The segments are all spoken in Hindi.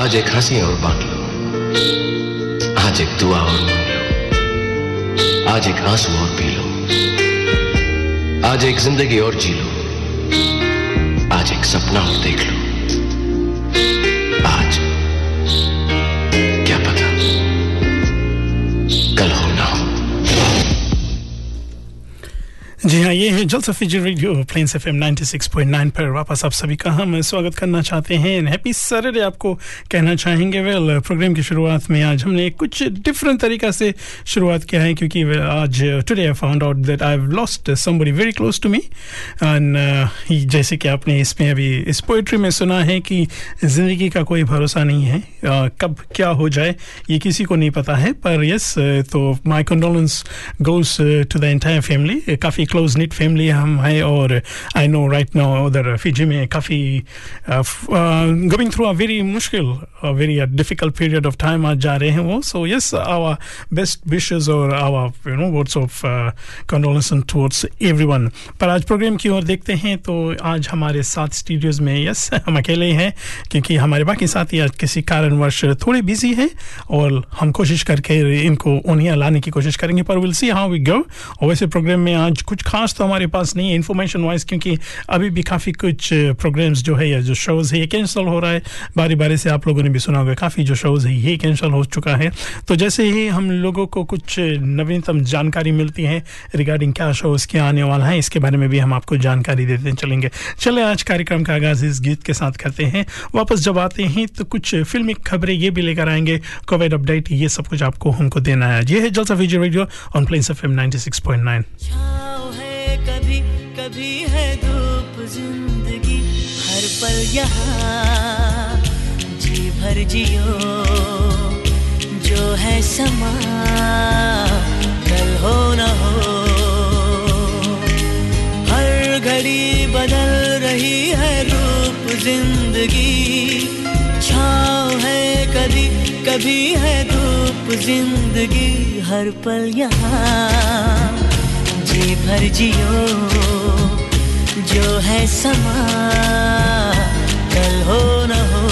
आज एक हंसी और बांट लो, आज एक दुआ और मांग लो, आज एक आंसू और पी लो, आज एक जिंदगी और जी लो, आज एक सपना और देख लो। आज क्या पता कल हो ना हो। जी हाँ, ये है Jalsa Fiji radio Plains FM 96.9 पर वापस आप सभी का हम स्वागत करना चाहते हैं। हैप्पी सैटरडे आपको कहना चाहेंगे। वेल, प्रोग्राम की शुरुआत में आज हमने कुछ डिफरेंट तरीका से शुरुआत किया है, क्योंकि आज today I found out that I have lost somebody very close to me. And जैसे कि आपने इसमें अभी इस पोइट्री में सुना है कि ज़िंदगी का कोई भरोसा नहीं है, कब क्या हो जाए ये किसी को नहीं पता है। पर यस, तो my condolence goes to the entire family. काफ़ी क्लोज निट फैमिली हम हैं, और आई नो राइट नाउ उधर फिजी में काफ़ी गोइंग थ्रू अ वेरी मुश्किल very difficult period of time आज जा रहे हैं वो। So yes, our best wishes और our you know words of condolence towards everyone. पर आज प्रोग्राम की ओर देखते हैं तो आज हमारे साथ स्टूडियोज़ में यस हम अकेले हैं, क्योंकि हमारे बाकी साथी आज किसी कारणवश थोड़े बिजी हैं और हम कोशिश करके इनको उन्हें लाने की कोशिश करेंगे, पर will see how we go. और वैसे प्रोग्राम में आज कुछ खास तो हमारे पास नहीं है इन्फॉर्मेशन वाइज, क्योंकि अभी भी काफ़ी कुछ प्रोग्राम्स जो है या जो शोज़ है ये कैंसिल हो रहा है। बारी बारी से आप लोगों ने भी सुना होगा काफ़ी जो शोज़ है ये कैंसिल हो चुका है। तो जैसे ही हम लोगों को कुछ नवीनतम जानकारी मिलती है रिगार्डिंग क्या शोज़ क्या आने वाला है इसके बारे में भी हम आपको जानकारी देते चलेंगे। चले आज कार्यक्रम का आगाज़ इस गीत के साथ करते हैं। वापस जब आते हैं तो कुछ फिल्मी खबरें ये भी लेकर आएंगे, कोविड अपडेट, ये सब कुछ आपको हमको देना है। ये है Jalsa Fiji radio on planes FM 96.9। है कभी कभी है धूप जिंदगी, हर पल यहाँ जी भर जियो, जो है समा कल हो न हो। हर घड़ी बदल रही है रूप जिंदगी, छाँव है कभी कभी है धूप जिंदगी, हर पल यहाँ जी भर जियो, जो है समा कल हो न हो।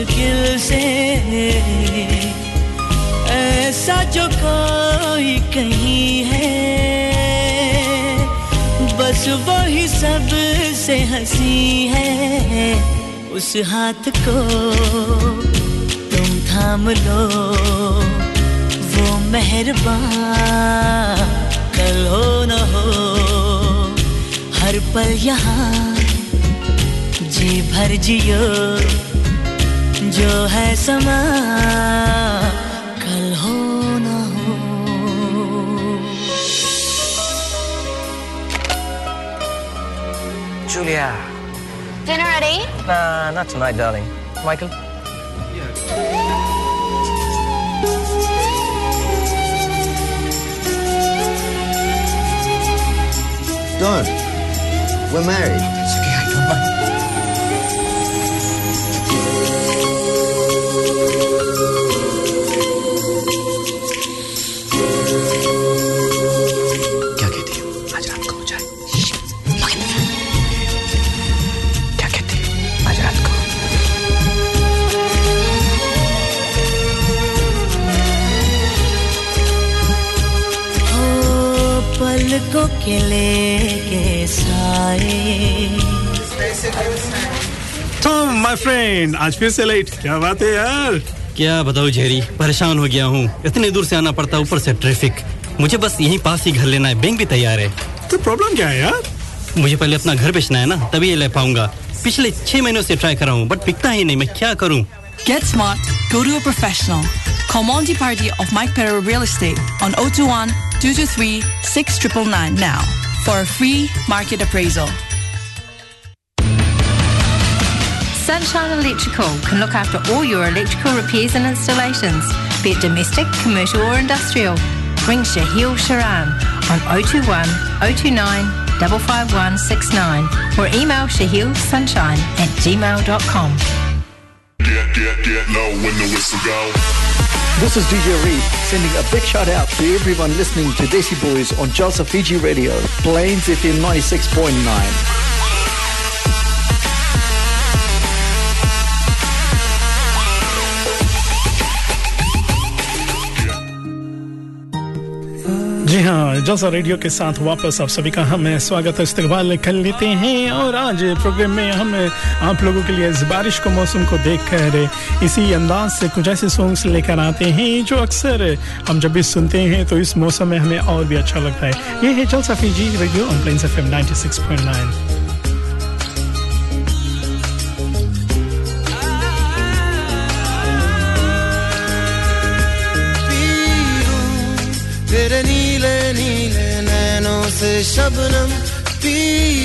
मुश्किल से ऐसा जो कोई कहीं है, बस वही सबसे हंसी है। उस हाथ को तुम थाम लो, वो मेहरबान कल हो न हो, हर पल यहाँ जी भर जियो, जो है समा कल हो ना हो। Julia, dinner at 8? Not tonight, darling. Michael? Yeah. Don't. We're married. It's okay, I don't mind. को किले के साए। Tom, my friend, आज फिर से लेट। क्या बात है यार? क्या बताऊँ जेरी, परेशान हो गया हूँ। इतने दूर से आना पड़ता, ऊपर से ट्रैफिक। मुझे बस यहीं पास ही घर लेना है, बैंक भी तैयार है। तो प्रॉब्लम क्या है यार? मुझे पहले अपना घर बेचना है ना, तभी ये ले पाऊंगा। पिछले 6 महीनों से ट्राई कर रहा हूँ, बट बिकता ही नहीं। मैं क्या करूँ? Get smart, go to a professional. Call Monty Party of Mike Perro Real Estate on 021-223-6999 now for a free market appraisal. Sunshine Electrical can look after all your electrical repairs and installations, be it domestic, commercial or industrial. Ring Shaheel Sharan on 021-029-55169 or email shaheelsunshine@gmail.com. Get low when the whistle goes. This is DJ Reed sending a big shout out to everyone listening to Desi Boys on Jalsa Fiji Radio, Plains FM 96.9. जी हाँ, जलसा रेडियो के साथ वापस आप सभी का हमें स्वागत इस्तकबाल कर लेते हैं। और आज प्रोग्राम में हम आप लोगों के लिए इस बारिश को मौसम को देखकर इसी अंदाज से कुछ ऐसे सॉन्ग्स लेकर आते हैं जो अक्सर हम जब भी सुनते हैं तो इस मौसम में हमें और भी अच्छा लगता है। ये है Jalsa Fiji radio on planes FM 96.9। तेरे नीले नीले नैनों से शबनम पी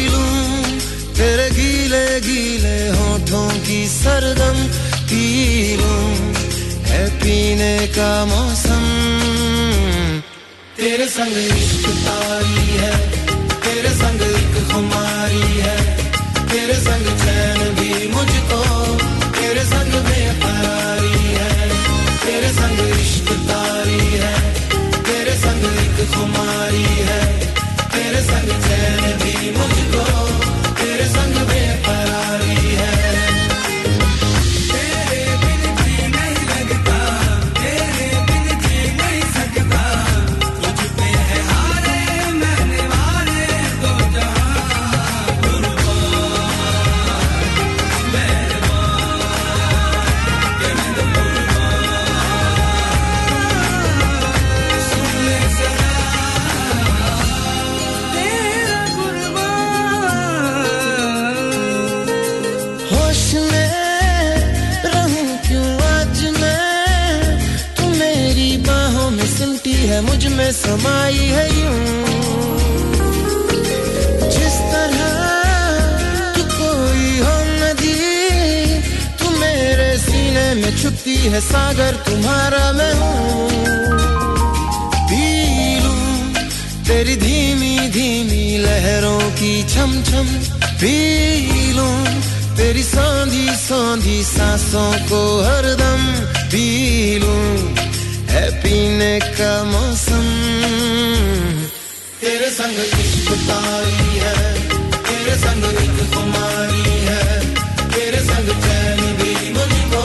लूं, तेरे गीले गीले होठों की सरगम पी लूं, है पीने का मौसम। तेरे संग एक तारी है, तेरे संग एक खुमारी है, तेरे संग चैन भी मुझको, तेरे संग बेकरारी है, तेरे संग इश्क तारी है, तेरे संग एक खुमारी है, तेरे संग चैन भी मुझको, तेरे संग बेकरारी है। तेरे बिन जी नहीं लगता, तेरे बिन जी नहीं सकता, तुझ पे है हारे मैंने मारे तो जहाँ, कुर्बान मेहरबान मुझ में समाई है यूं, जिस तरह तू कोई हो नदी, तू मेरे सीने में छुपती है सागर, तुम्हारा मैं हूँ। पी लूं तेरी धीमी धीमी लहरों की छम छम, पी लूं तेरी सौंधी सौंधी सांसों को हरदम, पी लूं है पीने का मौसम। तेरे संग इश्क तारी है, तेरे संग एक कुमारी है, तेरे संग चैन भी मुझको।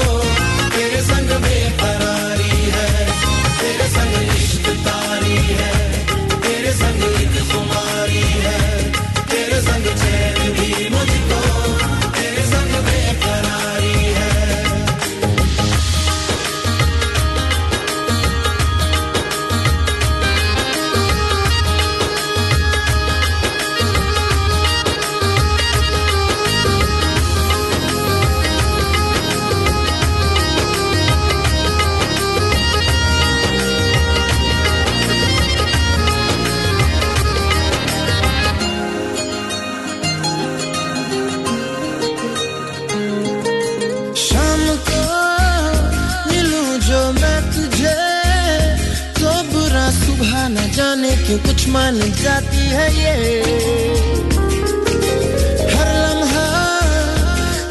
क्यों कुछ मान जाती है ये, हर लम्हा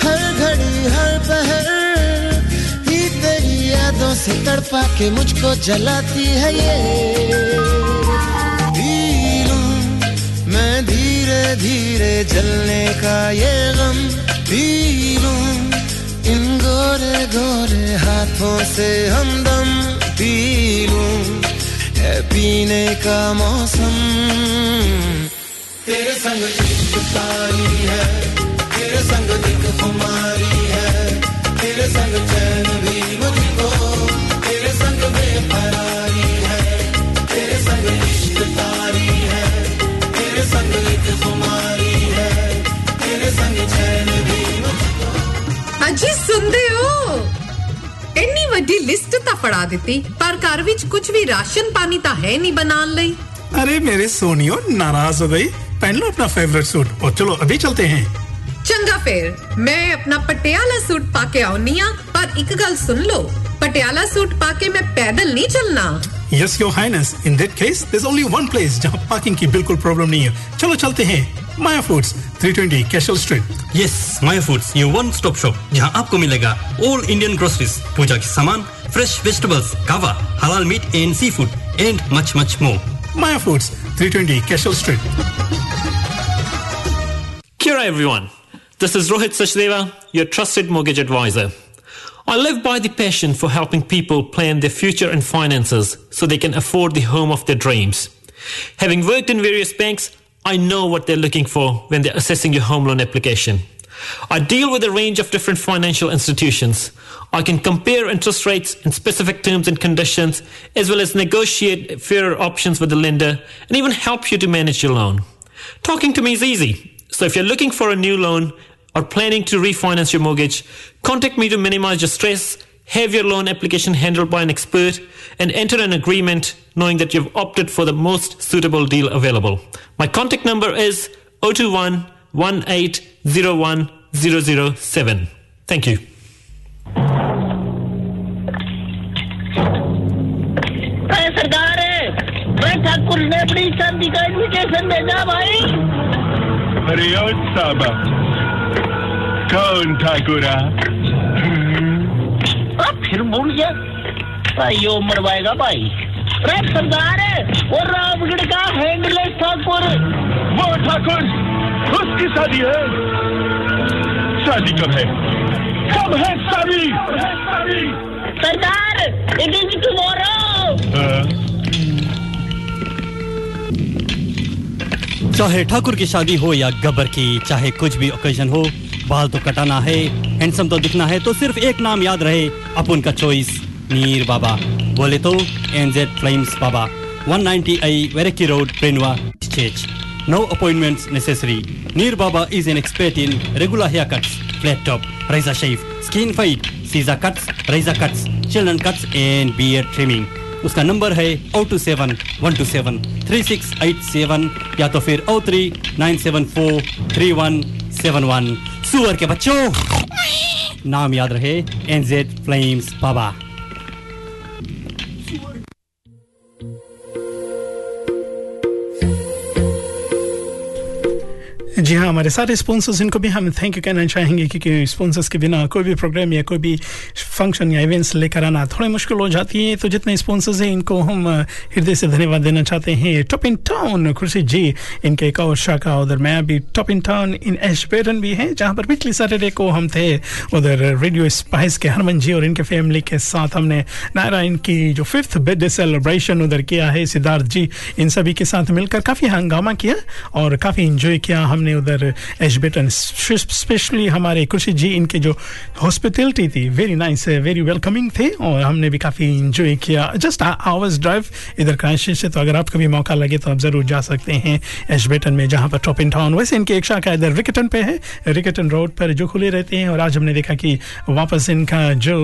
हर घड़ी हर पहर ही तेरी यादों से तड़पा के मुझको जलाती है ये। धीरू मैं धीरे धीरे जलने का ये गम, धीरू इन गोरे गोरे हाथों से हमदम, धीरू है पीने का मौसम तेरे संग एक तारी है, तेरे संग एक खुमारी है, तेरे संग चैन भी मुझको, तेरे संग बेफरारी है, तेरे संग एक तारी है, तेरे संग एक खुमारी है, तेरे संग चैन भी मुझको। अजी सुनते हो ਇੰਨੀ ਵੱਡੀ ਲਿਸਟ ਤਾਂ ਫੜਾ ਦਿੱਤੀ ਪਰ ਘਰ ਵਿੱਚ ਕੁਝ ਵੀ ਰਾਸ਼ਨ ਪਾਣੀ ਤਾਂ ਹੈ ਨਹੀਂ ਬਣਾਉਣ ਲਈ। ਅਰੇ ਮੇਰੇ ਸੋਨੀਓ ਨਾਰਾਜ਼ ਹੋ ਗਈ, ਪਹਿਨ ਲਓ ਆਪਣਾ ਫੇਵਰਿਟ ਸੂਟ ਔਰ ਚਲੋ ਅਭੀ ਚਲਤੇ ਹੈ। ਚੰਗਾ ਫੇਰ ਮੈਂ ਆਪਣਾ ਪਟਿਆਲਾ ਸੂਟ ਪਾ ਕੇ ਆਉਣੀ ਆ, ਪਰ ਇੱਕ ਗੱਲ ਸੁਣ ਲਓ, ਪਟਿਆਲਾ ਸੂਟ ਪਾ ਕੇ ਮੈਂ ਪੈਦਲ ਨਹੀਂ ਚੱਲਣਾ। Yes your highness, in that case there is only one place ਜਹਾਂ ਪਾਰਕਿੰਗ ਕੀ ਬਿਲਕੁਲ ਪ੍ਰੋਬਲਮ ਨਹੀਂ ਹੈ। ਚਲੋ ਚਲਤੇ ਹੈ। Maya foods 320 Cashel street. Yes Maya foods ये वन स्टॉप शॉप जहां आपको मिलेगा ऑल इंडियन ग्रोसरीज, पूजा के सामान, फ्रेश वेजिटेबल्स, कावा, हलाल meat and sea food and much much more. Maya foods 320 Cashel street. Kia ora everyone. This is Rohit Sachdeva, your trusted mortgage advisor. I live by the passion for helping people plan their future and finances so they can afford the home of their dreams. Having worked in various banks, I know what they're looking for when they're assessing your home loan application. I deal with a range of different financial institutions. I can compare interest rates and specific terms and conditions, as well as negotiate fairer options with the lender and even help you to manage your loan. Talking to me is easy. So if you're looking for a new loan or planning to refinance your mortgage, contact me to minimize your stress, have your loan application handled by an expert, and enter an agreement knowing that you've opted for the most suitable deal available. My contact number is 021-1801-007. Thank you. Hey, Sardar, Red Thakur ne apni शादी का invitation भेजा भाई। अरे यार साहब, कौन ठाकुरा? अब फिर बोल गया, यो मरवाएगा भाई। अरे सरदार वो रामगढ़ का हैंडलेस ठाकुर, वो ठाकुर उसकी शादी है। शादी कब है? कब है शादी? सरदार इट इज टुमारो। चाहे ठाकुर की शादी हो या गब्बर की, चाहे कुछ भी ओकेजन हो, बाल तो कटाना है, हैंडसम तो दिखना है, तो सिर्फ एक नाम याद रहे, अपन का चॉइस नीर बाबा, बोले तो NZ Flames Baba, 190A Veraki Road, Prenwa, Church. No appointments necessary. Nir Baba is an expert in regular haircuts, flat top, razor shave, skin fade, scissor cuts, razor cuts, children cuts and beard trimming. उसका नंबर है 027-127-3687 या तो फिर 03974-3171. सुअर के बच्चों नाम याद रहे, NZ Flames Baba. जी हाँ, हमारे सारे स्पॉन्सर्स, इनको भी हम थैंक यू कहना चाहेंगे क्योंकि स्पॉन्सर्स के बिना कोई भी प्रोग्राम या कोई भी फंक्शन या इवेंट्स लेकर आना थोड़ी मुश्किल हो जाती है, तो जितने स्पॉन्सर्स हैं इनको हम हृदय से धन्यवाद देना चाहते हैं। टॉप इन टाउन खुर्शी जी, इनके एक और शाखा उधर मैं अभी टॉप इन टाउन इन एशबेरन भी है, जहाँ पर पिछले सैटरडे को हम थे। उधर रेडियो स्पाइस के हरमन जी और इनके फैमिली के साथ हमने नारायण की जो 5th बर्थडे सेलिब्रेशन उधर किया है। सिद्धार्थ जी, इन सभी के साथ मिलकर काफ़ी हंगामा किया और काफ़ी इन्जॉय किया हमने उधर एशबेटन, स्पेशली हमारे कृषि जी, इनके जो हॉस्पिटलिटी थी वेरी नाइस, वेरी वेलकमिंग थे और हमने भी काफ़ी इंजॉय किया। जस्ट आवर्स ड्राइव इधर क्रांशी से, तो अगर आपको भी मौका लगे तो आप ज़रूर जा सकते हैं एशबेटन में, जहाँ पर टॉप इन टाउन। वैसे इनकी एक शाखा इधर रिकटन पे है, रिकटन रोड पर, जो खुले रहते हैं। और आज हमने देखा कि वापस इनका जो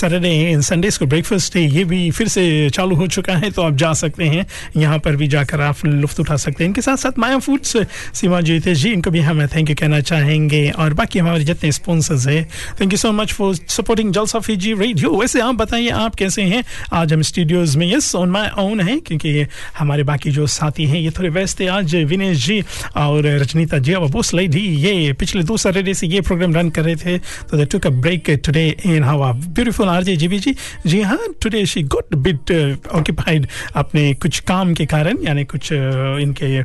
सैटरडे इन संडेज़ को ब्रेकफास्ट है ये भी फिर से चालू हो चुका है, तो आप जा सकते हैं, यहाँ पर भी जाकर आप लुफ्त उठा सकते हैं। इनके साथ साथ माया फूड्स, सीमा जी थे, जी इनको भी हम थैंक यू कहना चाहेंगे और बाकी हमारे जितने स्पॉन्सर्स हैं thank you so much for supporting Jalsa Fiji radio. वैसे आप बताइए आप कैसे हैं? आज हम स्टूडियोज़ में यस ऑन माई ओन हैं क्योंकि हमारे बाकी जो साथी हैं ये थोड़े व्यस्त थे आज. विनेश जी और रजनीता जी और बोस लेडी ये पिछले दो सैटरडे से ये प्रोग्राम रन कर रहे थे तो they took a break today in how beautiful RJ GB ji. जी हाँ today she good bit occupied अपने कुछ काम के कारण यानी कुछ इनके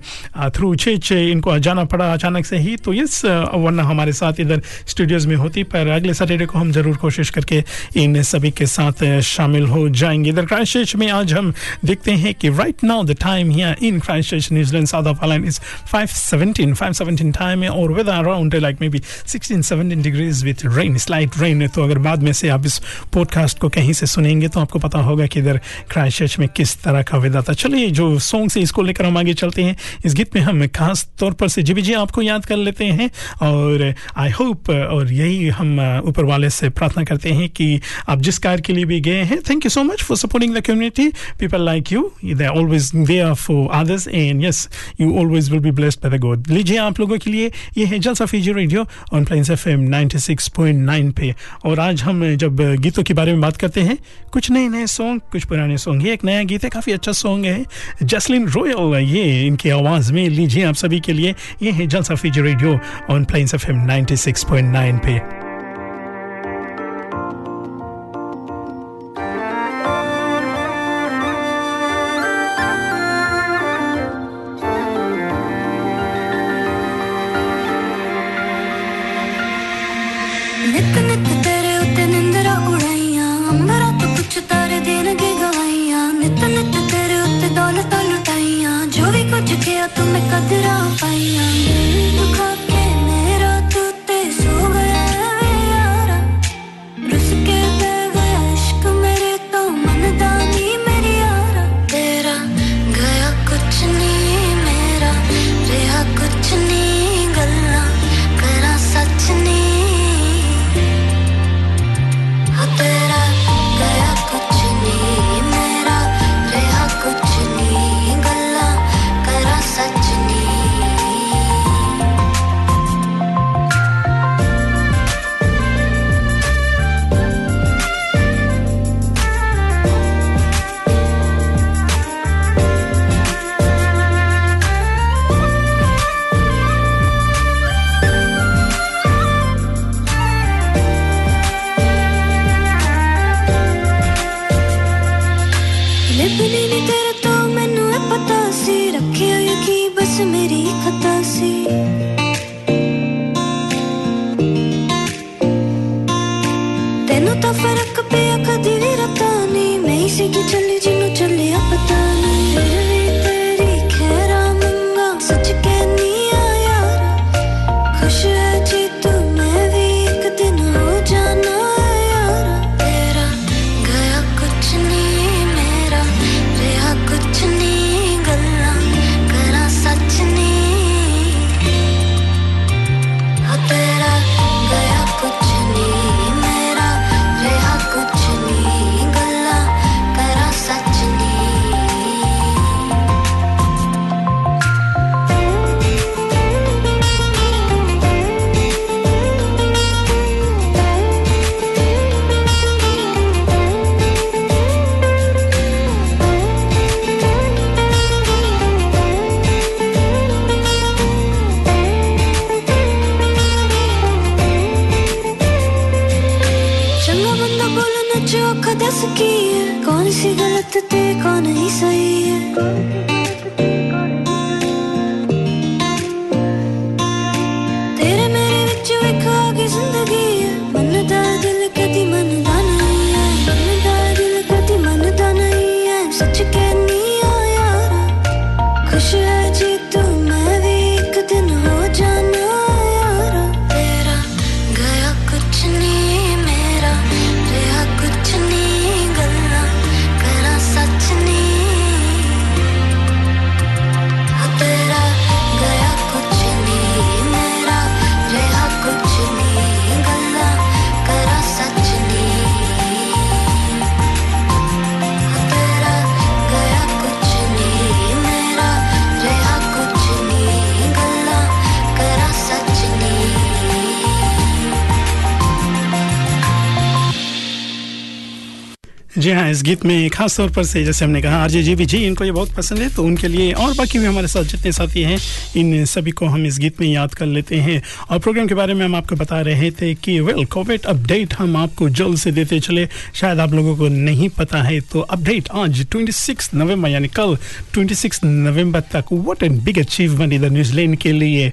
थ्रू छे इनको जाना पड़ा अचानक से ही तो यस वरना हमारे साथ इधर स्टूडियोज़ में होती पर अगले सैटरडे को हम ज़रूर कोशिश करके इन सभी के साथ शामिल हो जाएंगे. इधर क्राइस्टचर्च में आज हम देखते हैं कि right now the time here in Christchurch New Zealand south of Ireland is 5:17 time है और weather around like maybe 16-17 degrees with rain slight rain. तो अगर बाद में से आप इस पॉडकास्ट को कहीं से सुनेंगे तो आपको पता होगा कि इधर क्राइस्टचर्च में किस तरह का वेदर था. चलिए जो सॉन्ग से इसको लेकर हम आगे चलते हैं. इस गीत में हम खास तौर पर से जीबी जी आपको याद कर लेते हैं और आई होप और यही हम ऊपर वाले से प्रार्थना करते हैं कि आप जिस कार्य के लिए भी गए हैं thank you so much for supporting the community. People like you they are always there for others and yes you always will be blessed by the God. लीजिए आप लोगों के लिए ये है Jalsa Fiji radio on planes FM 96.9 पे. और आज हम जब गीतों के बारे में बात करते हैं कुछ नए नए सॉन्ग कुछ पुराने सॉन्ग. ये एक नया गीत है काफ़ी अच्छा सॉन्ग है जसलीन रॉयल ये इनकी आवाज़ में. लीजिए आप सभी के लिए ये है Jalsa Fiji radio on planes FM 96.9 पे. जी हाँ, इस गीत में खास तौर पर से जैसे हमने कहा आरजे जी भी जी इनको ये बहुत पसंद है, तो उनके लिए और बाकी भी हमारे साथ जितने साथी हैं इन सभी को हम इस गीत में याद कर लेते हैं। और प्रोग्राम के बारे में हम आपको बता रहे थे कि वेल कोविड अपडेट हम आपको जल्द से देते चले, शायद आप लोगों को नहीं पता है। तो अपडेट आज 26 नवम्बर यानी कल 26 नवम्बर तक व्हाट एंड बिग अचीवमेंट इधर न्यूजीलैंड के लिए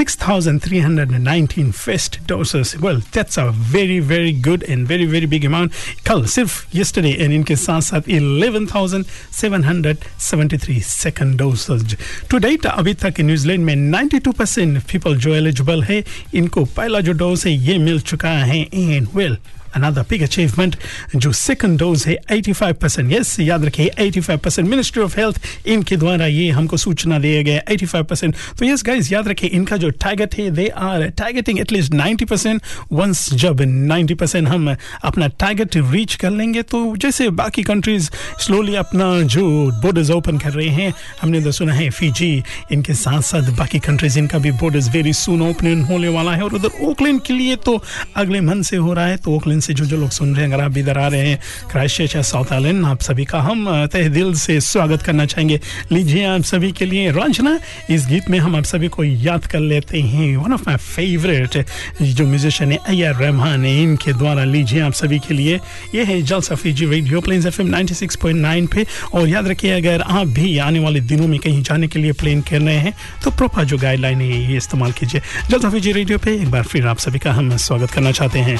6,319 first doses, well that's a very very good and very very big amount. कल सिर्फ yesterday and इनके साथ साथ 11,773 second dosage to date। अभी तक न्यूजीलैंड में 92% people जो eligible है इनको पहला जो डोज है ये मिल चुका है। And well Another big achievement जो second dose है 85%, yes याद रखिए 85%, मिनिस्ट्री ऑफ हेल्थ इनके द्वारा ये हमको सूचना दिया गया 85%। तो yes guys याद रखिए इनका जो टारगेट है they are targeting at least 90%। once जब 90% हम अपना टारगेट रीच कर लेंगे तो जैसे बाकी कंट्रीज स्लोली अपना जो बॉर्डर्स ओपन कर रहे हैं, हमने तो सुना है फिजी इनके साथ साथ बाकी कंट्रीज इनका भी बॉर्डर्स वेरी सून ओपन होने वाला है। और उधर ऑकलैंड के लिए तो अगले मंथ से हो रहा है। तो ऑकलैंड से जो जो लोग सुन रहे हैं, अगर आप इधर आ रहे हैं क्राइस्टचर्च या साउथ आइलैंड, आप सभी का हम तहे दिल से स्वागत करना चाहेंगे। लीजिए आप सभी के लिए रंजना, इस गीत में हम आप सभी को याद कर लेते हैं। वन ऑफ माय फेवरेट जो म्यूजिशियन है ए.आर. रहमान है, इनके द्वारा लीजिए आप सभी के लिए ये है Jalsa Fiji radio Plains FM 96.9 पे। और याद रखिए अगर आप भी आने वाले दिनों में कहीं जाने के लिए प्लान कर रहे हैं तो प्रॉपर जो गाइडलाइन है ये इस्तेमाल कीजिए। जलसा फीजी रेडियो पे एक बार फिर आप सभी का हम स्वागत करना चाहते हैं।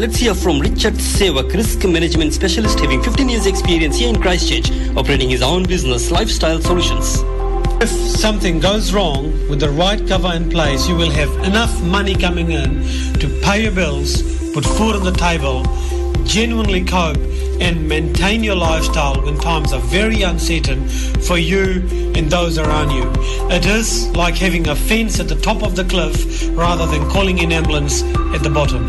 Let's hear from Richard Sevak, risk management specialist having 15 years experience here in Christchurch, operating his own business, Lifestyle Solutions. If something goes wrong with the right cover in place, you will have enough money coming in to pay your bills, put food on the table, genuinely cope and maintain your lifestyle when times are very uncertain for you and those around you. It is like having a fence at the top of the cliff rather than calling an ambulance at the bottom.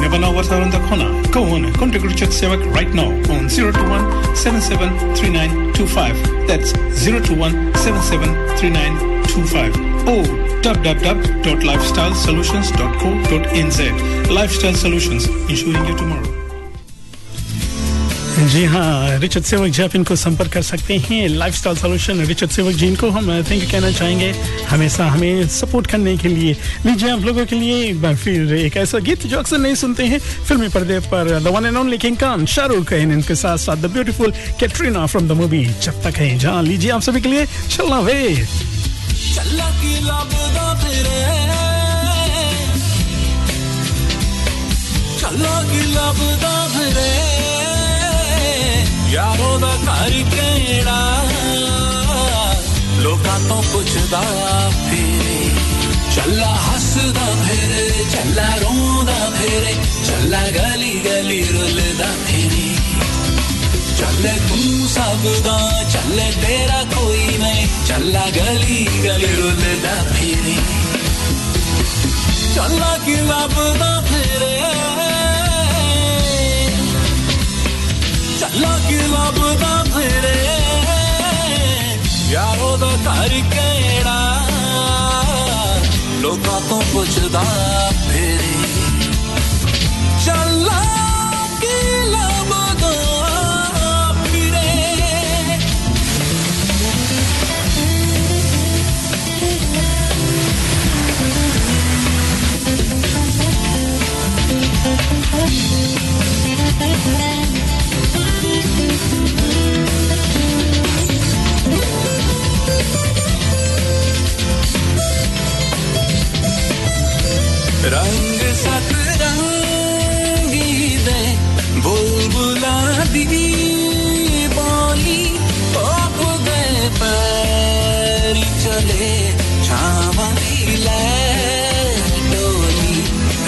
Never know what's around the corner. Go on, contact Richard Sevak right now on 021-773925. That's 021-773925. Or www.lifestylesolutions.co.nz. Lifestyle Solutions, ensuring you tomorrow. जी हाँ, रिचर्ड सेवक जी आप इनको संपर्क कर सकते हैं। लाइफस्टाइल सॉल्यूशन रिचर्ड सेवक जी इनको हम थैंक यू कहना चाहेंगे हमेशा हमें सपोर्ट करने के लिए। लीजिए आप लोगों के लिए एक बार फिर एक ऐसा गीत जो अक्सर नहीं सुनते हैं फिल्मी पर्दे पर, the one and only king Khan Shahrukh है, इनके साथ साथ the beautiful Katrina from the movie Jab Tak है जहाँ। लीजिए आप सभी के लिए चलना वे लग लभदा फिरे यारों दा घर कहना लोकां तों पुछदा फिरे चला हसदा फिरे चला रोंदा फिरे चला गली गली रुलदा फिरे चले तू सबदा चले तेरा कोई नहीं चला गली गली रुलदा फिरे चला कि लभदा फिरे चला कि लभदा फिरे यारों दा घर कहना लोकां तों पुछदा फिरे चला कि लभदा फिरे रंग सतरंगी दे बुलबुला दी बोली ओप गए पैरी चले छावां दी ले डोली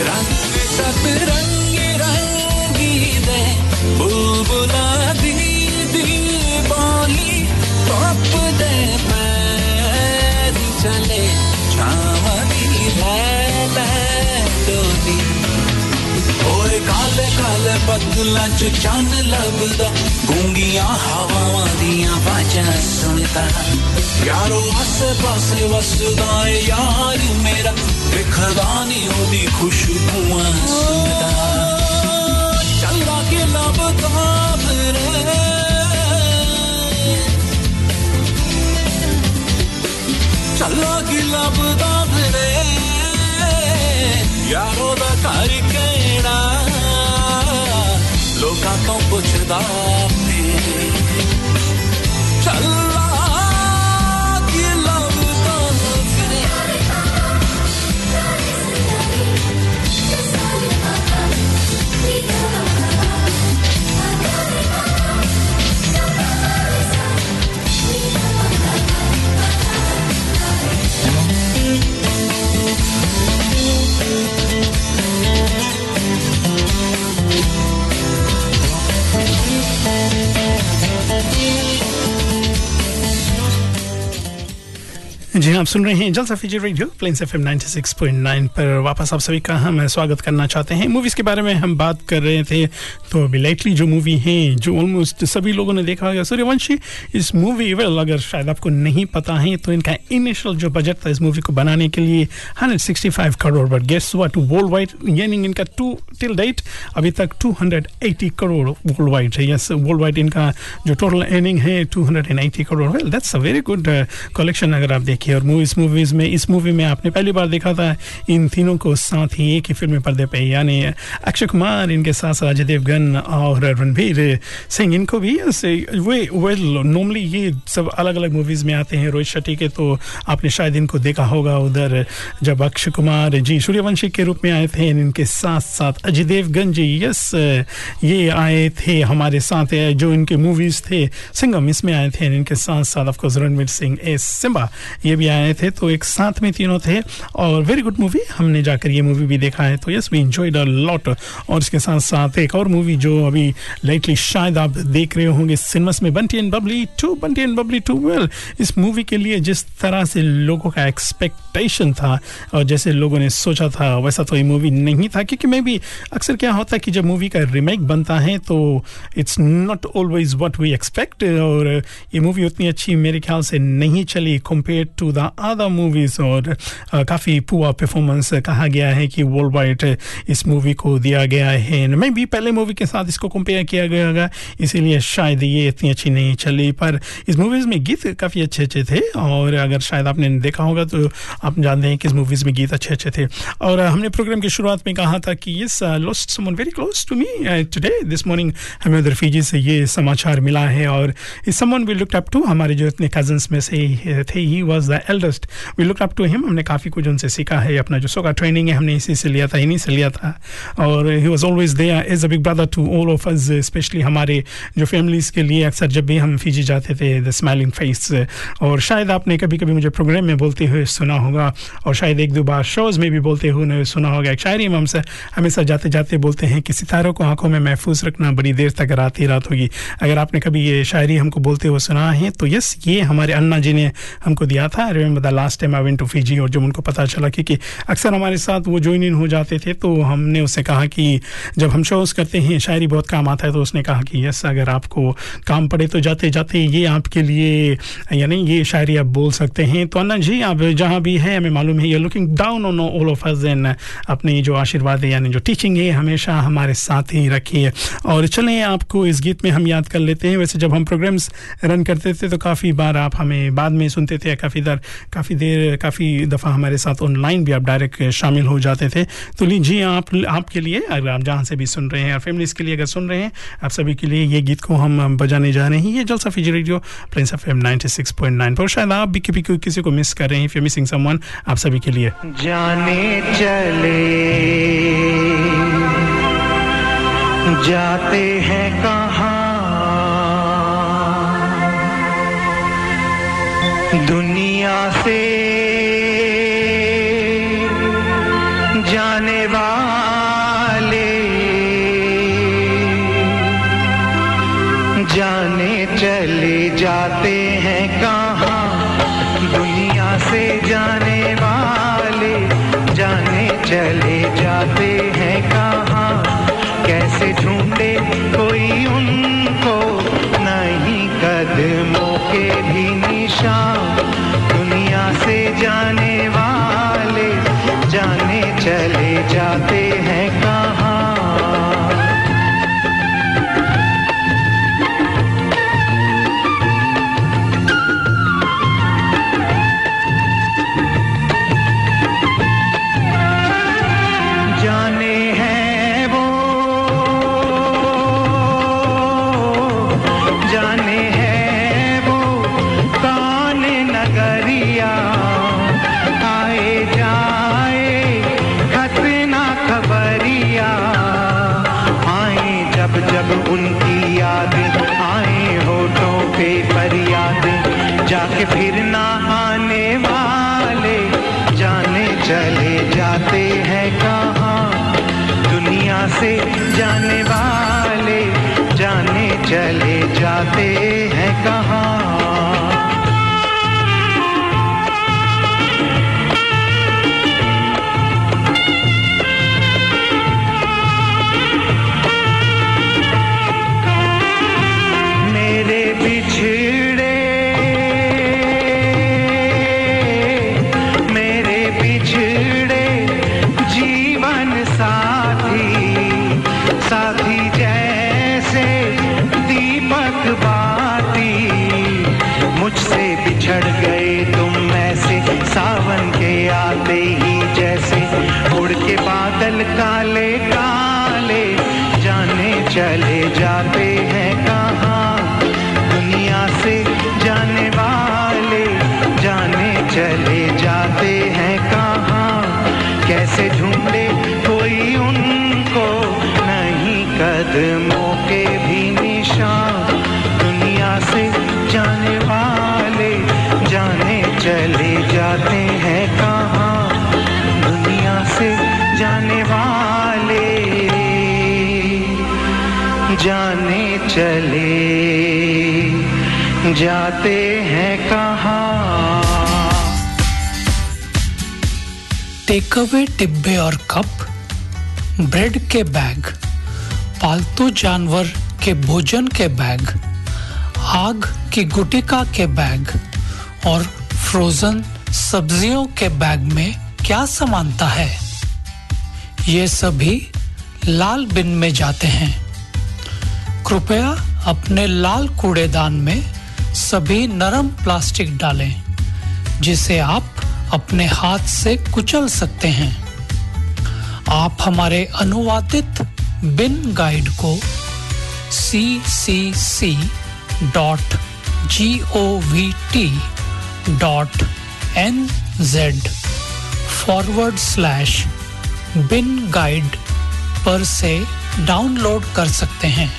रंग सतरंगी रंगी दे बुलबुला दी बोली ओप गए पैरी चले छावां दी ले ओए काले काले बदलां च चन्न लभदा गूंगियां हवावां दियां बाजां सुनदा यारो आसे पासे वसदा यार मेरा दिखदा नहीं ओदी खुशबूआं सुनदा चला के लभदा फिरे चला के लभदा फिरे यारों दा घर कहना लोकां तों पुछदा फिरे चला कि लभदा फिरे जी आप सुन रहे हैं Jalsa Fiji radio Plains FM 96.9 पर। वापस आप सभी का हम स्वागत करना चाहते हैं। मूवीज़ के बारे में हम बात कर रहे थे, तो अभी लेटली जो मूवी हैं जो ऑलमोस्ट सभी लोगों ने देखा होगा, सूर्यवंशी इस मूवी, वेल अगर शायद आपको नहीं पता है तो इनका इनिशियल जो बजट था इस मूवी को बनाने के लिए 165 crore, but guess what, world wide यानी इनका टू टिल डेट अभी तक 280 करोड़ वर्ल्ड वाइड है। यस, वर्ल्ड वाइड इनका जो टोटल अर्निंग है 280 crore. Well that's a very good collection अगर आप देखिए। और इस मूवी में आपने पहली बार देखा था इन तीनों को साथ ही एक ही फिल्म पर्दे पे, यानी अक्षय कुमार इनके साथ अजय देवगन और रणवीर सिंह, इनको भी नॉर्मली ये सब अलग अलग मूवीज़ में आते हैं। रोहित शेट्टी के तो आपने शायद इनको देखा होगा उधर, जब अक्षय कुमार जी सूर्यवंशी के रूप में आए थे, इनके साथ साथ अजय देवगन जी, यस ये आए थे हमारे साथ, जो इनके मूवीज़ थे सिंघम इसमें आए थे, इनके साथ साथ ऑफकोर्स रणवीर सिंह सिम्बा ये भी आए थे, तो एक साथ में तीनों थे। और वेरी गुड मूवी, हमने जाकर ये मूवी भी देखा है, तो yes we enjoyed a lot. और इसके साथ साथ एक और मूवी जो अभी लेटली शायद आप देख रहे होंगे सिनेमास में, बंटी एंड बबली 2। वेल इस मूवी के लिए जिस तरह से लोगों का एक्सपेक्टेशन था और जैसे लोगों ने सोचा था वैसा तो ये मूवी नहीं था, क्योंकि मे भी अक्सर क्या होता है कि जब मूवी का रीमेक बनता है तो it's not always what we expect. और ये मूवी उतनी अच्छी मेरे ख्याल से नहीं चली compare to the other movies, और काफ़ी पुअर परफॉर्मेंस कहा गया है कि वर्ल्ड वाइड इस मूवी को दिया गया है। मे बी पहले मूवी के साथ इसको कंपेयर किया गया होगा, इसीलिए शायद ये इतनी अच्छी नहीं चली। पर इस मूवीज़ में गीत काफ़ी अच्छे अच्छे थे, और अगर शायद आपने देखा होगा तो आप जानते हैं कि इस मूवीज़ में गीत अच्छे अच्छे थे। और हमने प्रोग्राम की शुरुआत में कहा था कि yes lost someone very close to me today, this morning हमें उधर फिजी से ये समाचार मिला है, और इस someone we looked up to, हमारे जो इतने कजन्स में से थे, he was the eldest, we look up to him. हमने काफ़ी कुछ उनसे सीखा है. अपना जो सोगा ट्रेनिंग है हमने इसी से लिया था, इन्हीं से लिया था. और he was always there as a big brother to all of us, specially हमारे जो फैमिलीज़ के लिए. अक्सर जब भी हम फिजी जाते थे, द स्माइलिंग फेस. और शायद आपने कभी कभी मुझे प्रोग्राम में बोलते हुए सुना होगा, और शायद एक दो बार शोज़ में भी बोलते हुए सुना होगा. एक शायरी में हमसे हमेशा जाते जाते बोलते हैं कि सितारों को आंखों में महफूज रखना बड़ी देर तक रात ही रात होगी. अगर आपने कभी ये शायरी हमको बोलते हुए सुना है तो यस, ये हमारे अन्ना जी ने हमको दिया था. I remember the last time I went to Fiji. और जब उनको पता चला, क्योंकि अक्सर हमारे साथ वो ज्वाइन इन हो जाते थे, तो हमने उससे कहा कि जब हम शोज़ करते हैं शायरी बहुत काम आता है. तो उसने कहा कि यस, अगर आपको काम पड़े तो जाते जाते ये आपके लिए, यानी ये शायरी आप बोल सकते हैं. तो अन्ना जी आप जहाँ भी है, हमें मालूम है ये looking down on all of us, and अपनी जो आशीर्वाद है यानी जो टीचिंग है हमेशा हमारे साथ ही रखिए. और चलें, आपको इस गीत में हम याद कर लेते हैं. वैसे जब हम प्रोग्राम्स रन करते थे तो काफ़ी बार आप हमें बाद में सुनते थे, काफ़ी दफ़ा हमारे साथ ऑनलाइन भी आप डायरेक्ट शामिल हो जाते थे. तो लीजिए आपके लिए, अगर आप जहाँ से भी सुन रहे हैं, और फैमिलीज़ के लिए अगर सुन रहे हैं, आप सभी के लिए ये गीत को हम बजाने जा रहे हैं. ये Jalsa Fiji radio Plains FM 96.9 पर. शायद आप भी किसी को मिस कर रहे हैं, इफ यू मिसिंग समवन, आप सभी के लिए. जाने चले जाते हैं कहाँ दुनिया से, जाने वाले जाने चले जाते हैं कहाँ दुनिया से, जाने वाले जाने चले जाते हैं कहाँ. कैसे ढूंढे कोई उनको, नहीं कदमों के भी निशान. दुनिया से जाने वाले जाने चले जाते हैं कहाँ. जाके फिर ना आने वाले जाने चले जाते हैं कहाँ. दुनिया से जाने वाले जाने चले जाते हैं कहाँ. काले काले जाने चले जाते हैं कहाँ. दुनिया से जाने वाले जाने चले जाते हैं कहाँ. कैसे ढूंढे कोई उनको, नहीं कदमों के भी निशान. दुनिया से जाने वाले जाने चले जाते हैं कहाँ. दुनिया से जाने वाले जाने चले जाते हैं कहाँ. टेकअवे डिब्बे और कप, ब्रेड के बैग, पालतू जानवर के भोजन के बैग, आग की गुटिका के बैग और फ्रोजन सब्जियों के बैग में क्या समानता है. ये सभी लाल बिन में जाते हैं. कृपया अपने लाल कूड़ेदान में सभी नरम प्लास्टिक डालें जिसे आप अपने हाथ से कुचल सकते हैं. आप हमारे अनुवादित बिन गाइड को ccc.govt NZ/bin guide पर से डाउनलोड कर सकते हैं।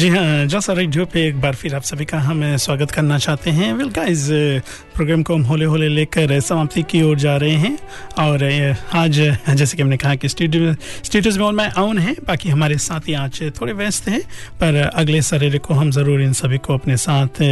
जी हाँ, जलसा रेडियो पे एक बार फिर आप सभी का हम स्वागत करना चाहते हैं। वेल गाइस, प्रोग्राम को हम होले होले लेकर समाप्ति की ओर जा रहे हैं और आज जैसे कि हमने कहा कि स्टूडियोज में ऑन माई ओन है, बाकी हमारे साथी आज थोड़े व्यस्त हैं, पर अगले सरेरे को हम ज़रूर इन सभी को अपने साथ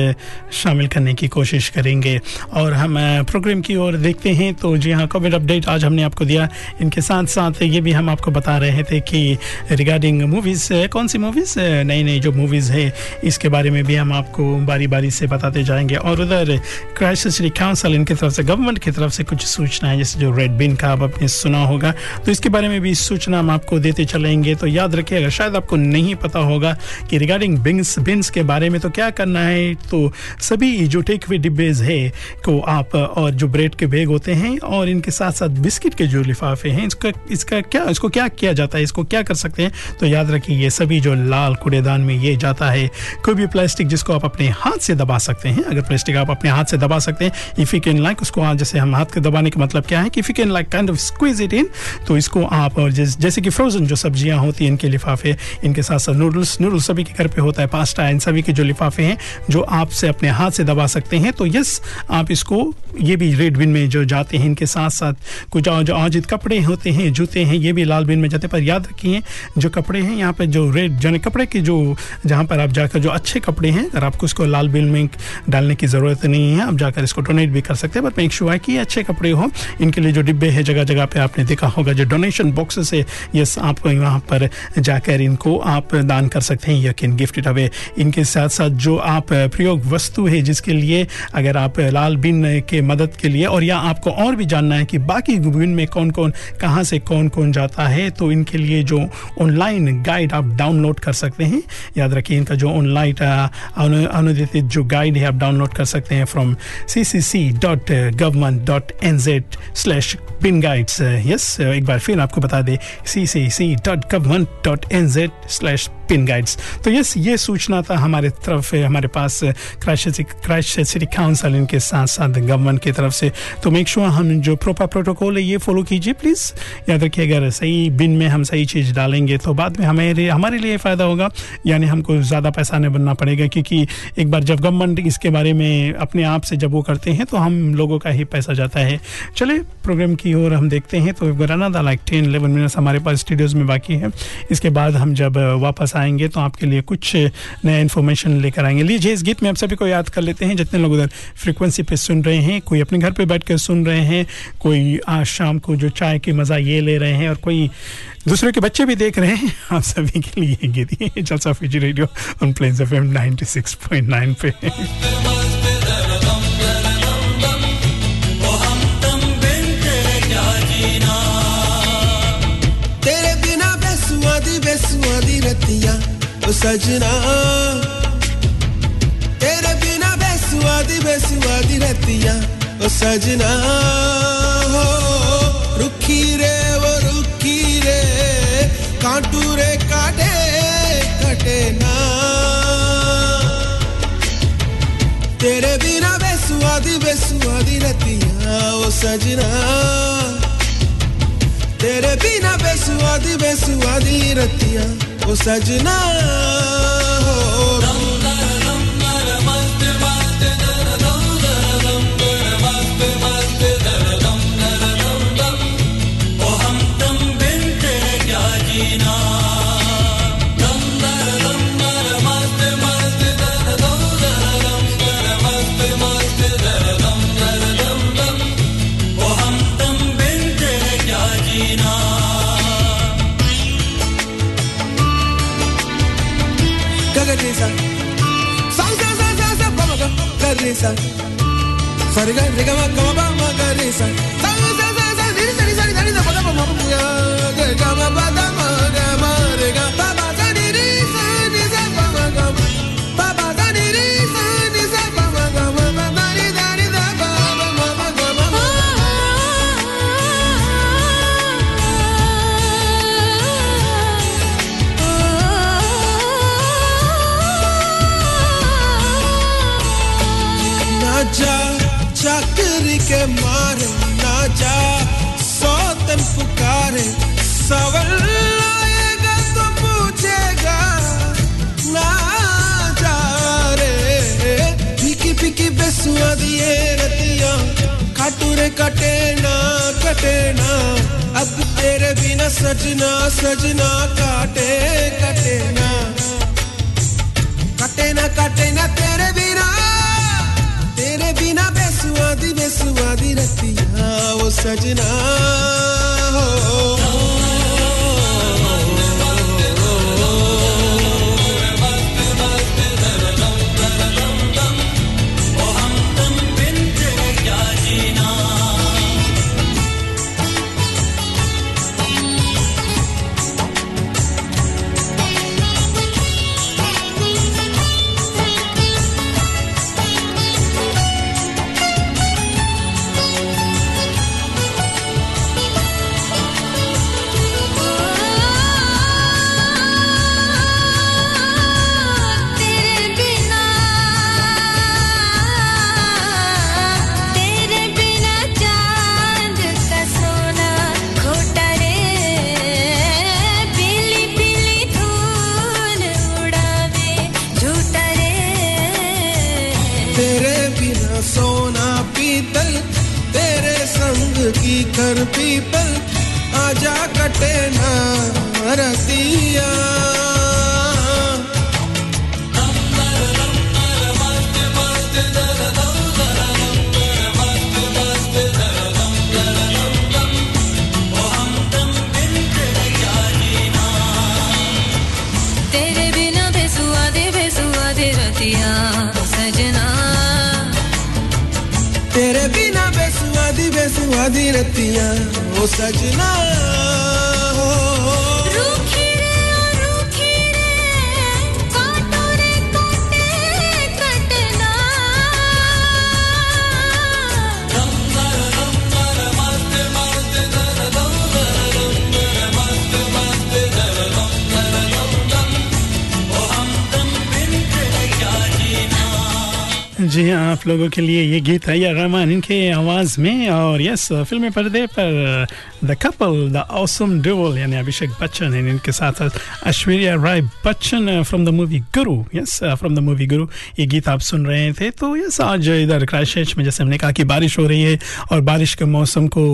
शामिल करने की कोशिश करेंगे। और हम प्रोग्राम की ओर देखते हैं तो जी हाँ, कोविड अपडेट आज हमने आपको दिया। इनके साथ साथ ये भी हम आपको बता रहे थे कि रिगार्डिंग मूवीज़, कौन सी मूवीज़, नई नई जो मूवीज़ है इसके बारे में भी हम आपको बारी बारी से बताते जाएंगे। और उधर क्रैश श्री काउंसिल इनकी तरफ से, गवर्नमेंट की तरफ से कुछ सूचनाएं, जैसे जो रेड बिन का आप आपने सुना होगा, तो इसके बारे में भी सूचना हम आपको देते चलेंगे। तो याद रखिएगा, शायद आपको नहीं पता होगा कि रिगार्डिंग बिन्स के बारे में तो क्या करना है। तो सभी जो टेक वे डिब्बेज है को आप, और जो ब्रेड के बैग होते हैं, और इनके साथ साथ बिस्किट के जो लिफाफे हैं, इसको क्या किया जाता है, इसको क्या कर सकते हैं, तो याद रखिए ये सभी जो लाल कूड़ेदान में ये जाता है। कोई भी प्लास्टिक जिसको आप अपने हाथ से दबा सकते हैं, अगर प्लास्टिक आप अपने हाथ से दबा सकते हैं, इफ यू कैन लाइक, उसको आज जैसे हम हाथ के दबाने का मतलब क्या है कि if you can like kind of squeeze it in, तो इसको आप, और जैसे कि फ्रोजन जो सब्जियां होती हैं इनके लिफाफे, इनके साथ साथ नूडल्स सभी के घर पे होता है, पास्ता, इन सभी के जो लिफाफे हैं जो आपसे अपने हाथ से दबा सकते हैं, तो यस आप इसको, ये भी रेड बिन में जो जाते हैं। इनके साथ साथ कुछ आज कपड़े होते हैं, जूते हैं, ये भी लाल बिन में जाते हैं। पर याद रखिए जो कपड़े हैं यहाँ पर, जो रेड, जो कपड़े के जो जहाँ पर आप जाकर जो अच्छे कपड़े हैं, अगर आपको इसको लाल बिल में डालने की ज़रूरत नहीं है, आप जाकर इसको डोनेट भी कर सकते हैं, बट मेक श्योर है कि ये अच्छे कपड़े हों। इनके लिए जो डिब्बे हैं जगह जगह पे आपने देखा होगा, जो डोनेशन बॉक्सेस है, यस आप वहाँ पर जाकर इनको आप दान कर सकते हैं, you can gift it away. इनके साथ साथ जो आप प्रयोग वस्तु है जिसके लिए अगर आप लाल बिन के मदद के लिए, और या आपको और भी जानना है कि बाकी बिन में कौन कौन कहाँ से कौन कौन जाता है, तो इनके लिए जो ऑनलाइन गाइड आप डाउनलोड कर सकते हैं। याद रखिए इनका जो ऑनलाइन अनुदेशित जो गाइड है आप डाउनलोड कर सकते हैं फ्रॉम ccc.government.nz/binguides। यस, एक बार फिर आपको बता दें ccc.government.nz/binguides। तो यस, ये सूचना था हमारे तरफ हमारे पास क्राइस्ट सिटी काउंसिल इनके साथ साथ गवर्नमेंट की तरफ से। तो मेक श्योर हम जो प्रॉपर प्रोटोकॉल है ये फॉलो कीजिए प्लीज़। याद रखिए अगर सही बिन में हम सही चीज़ डालेंगे तो बाद में हमारे लिए फ़ायदा होगा, यानी हमको ज़्यादा पैसा नहीं बनना पड़ेगा, क्योंकि एक बार जब गवर्नमेंट इसके बारे में अपने आप से जब वो करते हैं तो हम लोगों का ही पैसा जाता है। चले प्रोग्राम की ओर हम देखते हैं। तो गुराना 10-11 मिनट्स हमारे पास स्टूडियोज़ में बाकी है। इसके बाद हम जब वापस आएंगे तो आपके लिए कुछ नया इन्फॉर्मेशन लेकर आएंगे। लीजिए इस गीत में आप सभी को याद कर लेते हैं, जितने लोग उधर फ्रिक्वेंसी पे सुन रहे हैं, कोई अपने घर पे बैठ कर सुन रहे हैं, कोई आज शाम को जो चाय की मज़ा ये ले रहे हैं, और कोई दूसरे के बच्चे भी देख रहे हैं। आप सभी के लिए गीत है Jalsa Fiji radio on planes FM 96.9 पे। सजना तेरे बिना बेसुआदी रहतिया ओ सजना हो, रुखी रे कांटू रे काटे कटे ना, तेरे बिना बेसुआदी रहतिया ओ सजना, तेरे बिना बेसुआदी रहतिया ओ सजना हो। Sa re ga re ga ma ga ma ga re sa sa sa sa re sa re sa re da ba ba ma ga ma ba da ma ga ma re ga ba ba da re sa ba ba da re sa ba ba ga ma ba re da ba ba ma ba ga ma जा चाकरी के मारे ना जा सौतन पुकारे, सवल आएगा तो पूछेगा ना जा रे, फीकी बेसुआदी रतिया काटूरे कटे ना अब तेरे बिना सजना काटे ना तेरे बिना बेसुआदी रतिया वो सजना हो। तेरे बिना बेसुआ दे रतिया सजना, तेरे बिना बेसुआ दे रतिया ओ सजना। जी हाँ, आप लोगों के लिए ये गीत है ए.आर. रहमान इनके आवाज़ में। और यस, फिल्म पर्दे पर the couple the awesome dual यानी अभिषेक बच्चन एंड इनके साथ Aishwarya Rai Bachchan from the movie Guru. Yes, from the movie Guru ये गीत आप सुन रहे थे। तो यस, आज इधर क्राइस्टचर्च में जैसे हमने कहा कि बारिश हो रही है और बारिश के मौसम को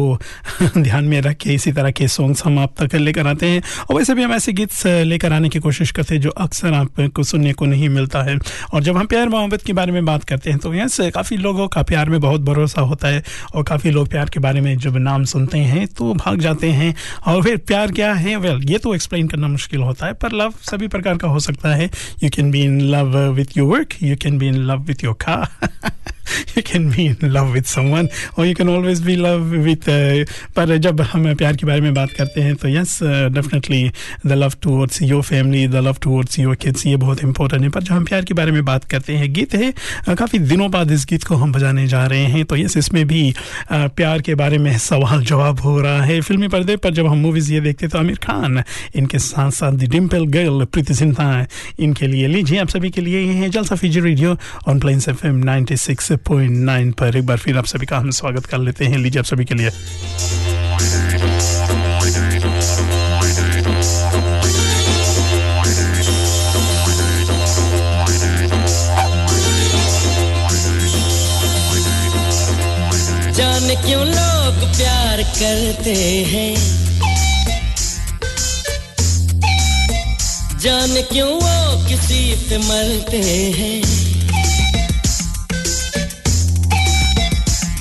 ध्यान में रख के इसी तरह के सॉन्ग्स हम आप तक लेकर आते हैं। और वैसे भी हम ऐसे गीत लेकर आने की कोशिश करते हैं जो अक्सर आपको सुनने को नहीं मिलता है। और जब हम प्यार मोहब्बत के बारे में बात करते हैं तो यस, काफ़ी लोगों का प्यार में बहुत भरोसा होता है और काफ़ी लोग प्यार के बारे में जब नाम सुनते हैं तो भाग जाते हैं। और फिर प्यार क्या है, वेल ये तो एक्सप्लेन करना मुश्किल होता है, पर लव सभी प्रकार का हो सकता है। You can be in love with your work, you can be in love with your car, you can be in love with someone और you can always be love with. पर जब हम प्यार के बारे में बात करते हैं तो yes, definitely the love towards your family, the love towards your kids, ये बहुत इंपॉर्टेंट है। पर जब हम प्यार के बारे में बात करते हैं, गीत है काफ़ी दिनों बाद इस गीत को हम बजाने जा रहे हैं, तो यस इसमें भी प्यार के बारे में सवाल जवाब हो रहा है। फिल्मी पर्दे पर जब हम मूवीज़ ये देखते हैं तो आमिर खान इनके साथ साथ the dimple girl Preity Zinta इनके लिए। लीजिए आप सभी के लिए ये है Jalsa Fiji radio on planes FM 96.9 पर। एक बार फिर आप सभी का हम स्वागत कर लेते हैं। लीजिए आप सभी के लिए जाने क्यों लोग प्यार करते हैं, जाने क्यों वो किसी पे मरते हैं,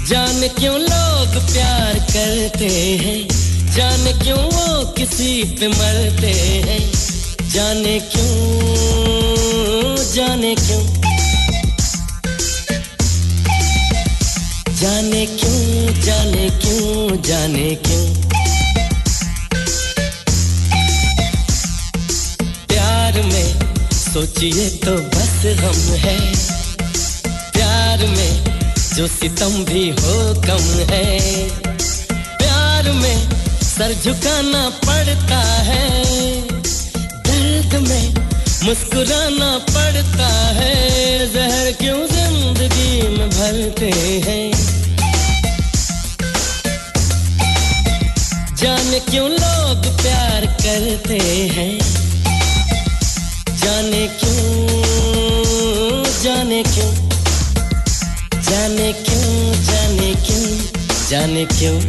जाने क्यों लोग प्यार करते हैं, जाने क्यों वो किसी पे मरते हैं, जाने क्यों, जाने क्यों, जाने क्यों, जाने क्यों, जाने क्यों। प्यार में सोचिए तो बस गम है, प्यार में जो सितम भी हो कम है, प्यार में सर झुकाना पड़ता है, दर्द में मुस्कुराना पड़ता है, जहर क्यों जिंदगी में भरते हैं, जाने क्यों लोग प्यार करते हैं, जाने क्यों, जाने क्यों, जाने क्यों, जाने क्यों, जाने क्यों।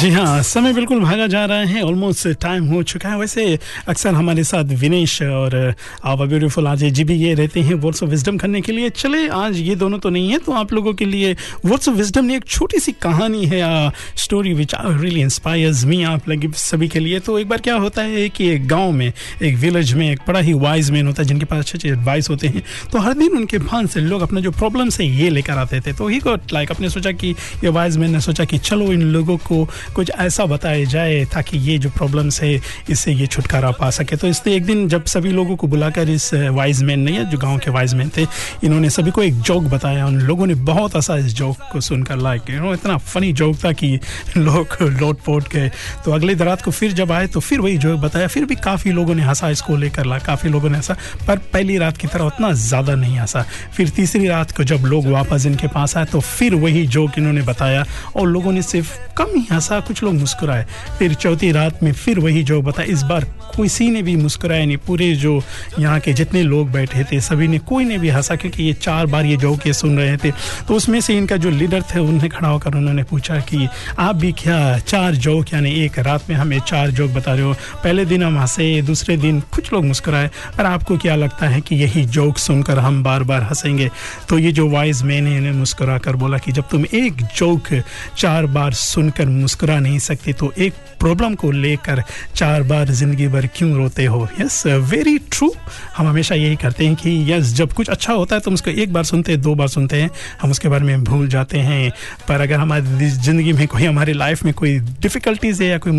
जी हाँ, समय बिल्कुल भागा जा रहा है, ऑलमोस्ट टाइम हो चुका है। वैसे अक्सर हमारे साथ विनेश और आवर ब्यूटीफुल आरजे जी भी ये रहते हैं वर्ड्स ऑफ विजडम करने के लिए। चले, आज ये दोनों तो नहीं है, तो आप लोगों के लिए वर्ड्स ऑफ विजडम ने एक छोटी सी कहानी है, story which really inspires me, आप लगे सभी के लिए। तो एक बार क्या होता है कि एक गाँव में, एक विलेज में एक बड़ा ही वाइज मैन होता है जिनके पास अच्छे अच्छे एडवाइस होते हैं। तो हर दिन उनके पास से लोग अपना जो प्रॉब्लम्स है ये लेकर आते थे। तो ही गॉट लाइक, अपने सोचा कि ये वाइज मैन ने सोचा कि चलो इन लोगों को कुछ ऐसा बताया जाए ताकि ये जो प्रॉब्लम्स है इससे ये छुटकारा पा सके। तो इसलिए एक दिन जब सभी लोगों को बुलाकर इस वाइज मैन ने, जो गाँव के वाइज मैन थे, इन्होंने सभी को एक जोक बताया। उन लोगों ने बहुत ऐसा इस जोक को सुनकर लाइक इतना फनी जोक था कि लोग लोट पोट गए। तो अगली रात को फिर जब आए तो फिर वही जोक बताया, फिर भी काफ़ी लोगों ने हंसा, इसको लेकर ला काफ़ी लोगों ने हंसा, पर पहली रात की तरह उतना ज़्यादा नहीं हंसा। फिर तीसरी रात को जब लोग वापस इनके पास आए तो फिर वही जोक इन्होंने बताया और लोगों ने सिर्फ कम ही हंसा, कुछ लोग मुस्कुराए। फिर चौथी रात में फिर वही जोक बताया, इस बार किसी ने भी मुस्कुराया नहीं। पूरे जो यहाँ के जितने लोग बैठे थे सभी ने, कोई ने भी हंसा, क्योंकि ये 4 बार ये जोक ये सुन रहे थे। तो उसमें से इनका जो लीडर थे उन्हें खड़ा होकर उन्होंने पूछा कि आप भी क्या 4 जोक यानी एक रात में हमें 4 जोक बता रहे हो? पहले दिन हम हंसे, दूसरे दिन कुछ लोग मुस्कुराए, पर आपको क्या लगता है कि यही जोक सुनकर हम बार बार हंसेंगे? तो ये जो वाइज मैन है इन्हें मुस्कुरा कर बोला कि जब तुम एक जोक 4 बार सुनकर मुस्कुरा नहीं सकते तो एक प्रॉब्लम को लेकर 4 बार जिंदगी भर क्यों रोते हो? Yes, very true. हम हमेशा यही करते हैं कि यस, जब कुछ अच्छा होता है तो हम उसको 1 बार सुनते हैं, 2 बार सुनते हैं, हम उसके बारे में भूल जाते हैं। पर अगर हमारी ज़िंदगी में कोई, हमारी लाइफ में कोई डिफ़िकल्टीज़ है या कोई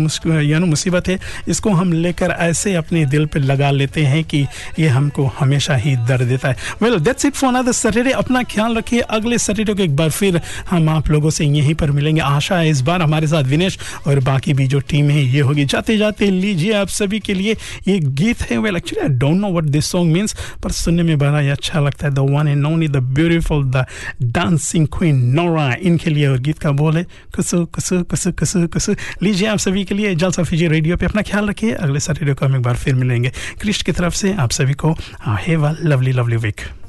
यानी मुसीबत है, इसको हम लेकर ऐसे अपने दिल पर लगा लेते हैं कि ये हमको हमेशा ही दर्द देता है। Well, that's it for another Saturday. अपना ख्याल रखिए, अगले सैटरडे को एक बार फिर हम आप लोगों से यहीं पर मिलेंगे। आशा है इस बार हमारे साथ विनेश और बाकी भी जो टीम है ये होगी। जाते जाते लीजिए आप सभी के लिए ये गीत है। Well, actually I don't know what this song means, पर सुनने में बड़ा ही अच्छा लगता है। The one and only, the beautiful, the dancing queen Nora, इनके लिए, और गीत का बोल है कुसु कुसु कुसु कुसु कुसु। लीजिए आप सभी के लिए जलसा फीजी रेडियो पे। अपना ख्याल रखिए, अगले सैटरडे को हम एक बार फिर मिलेंगे। कृष्ण की तरफ से आप सभी को have a lovely lovely week.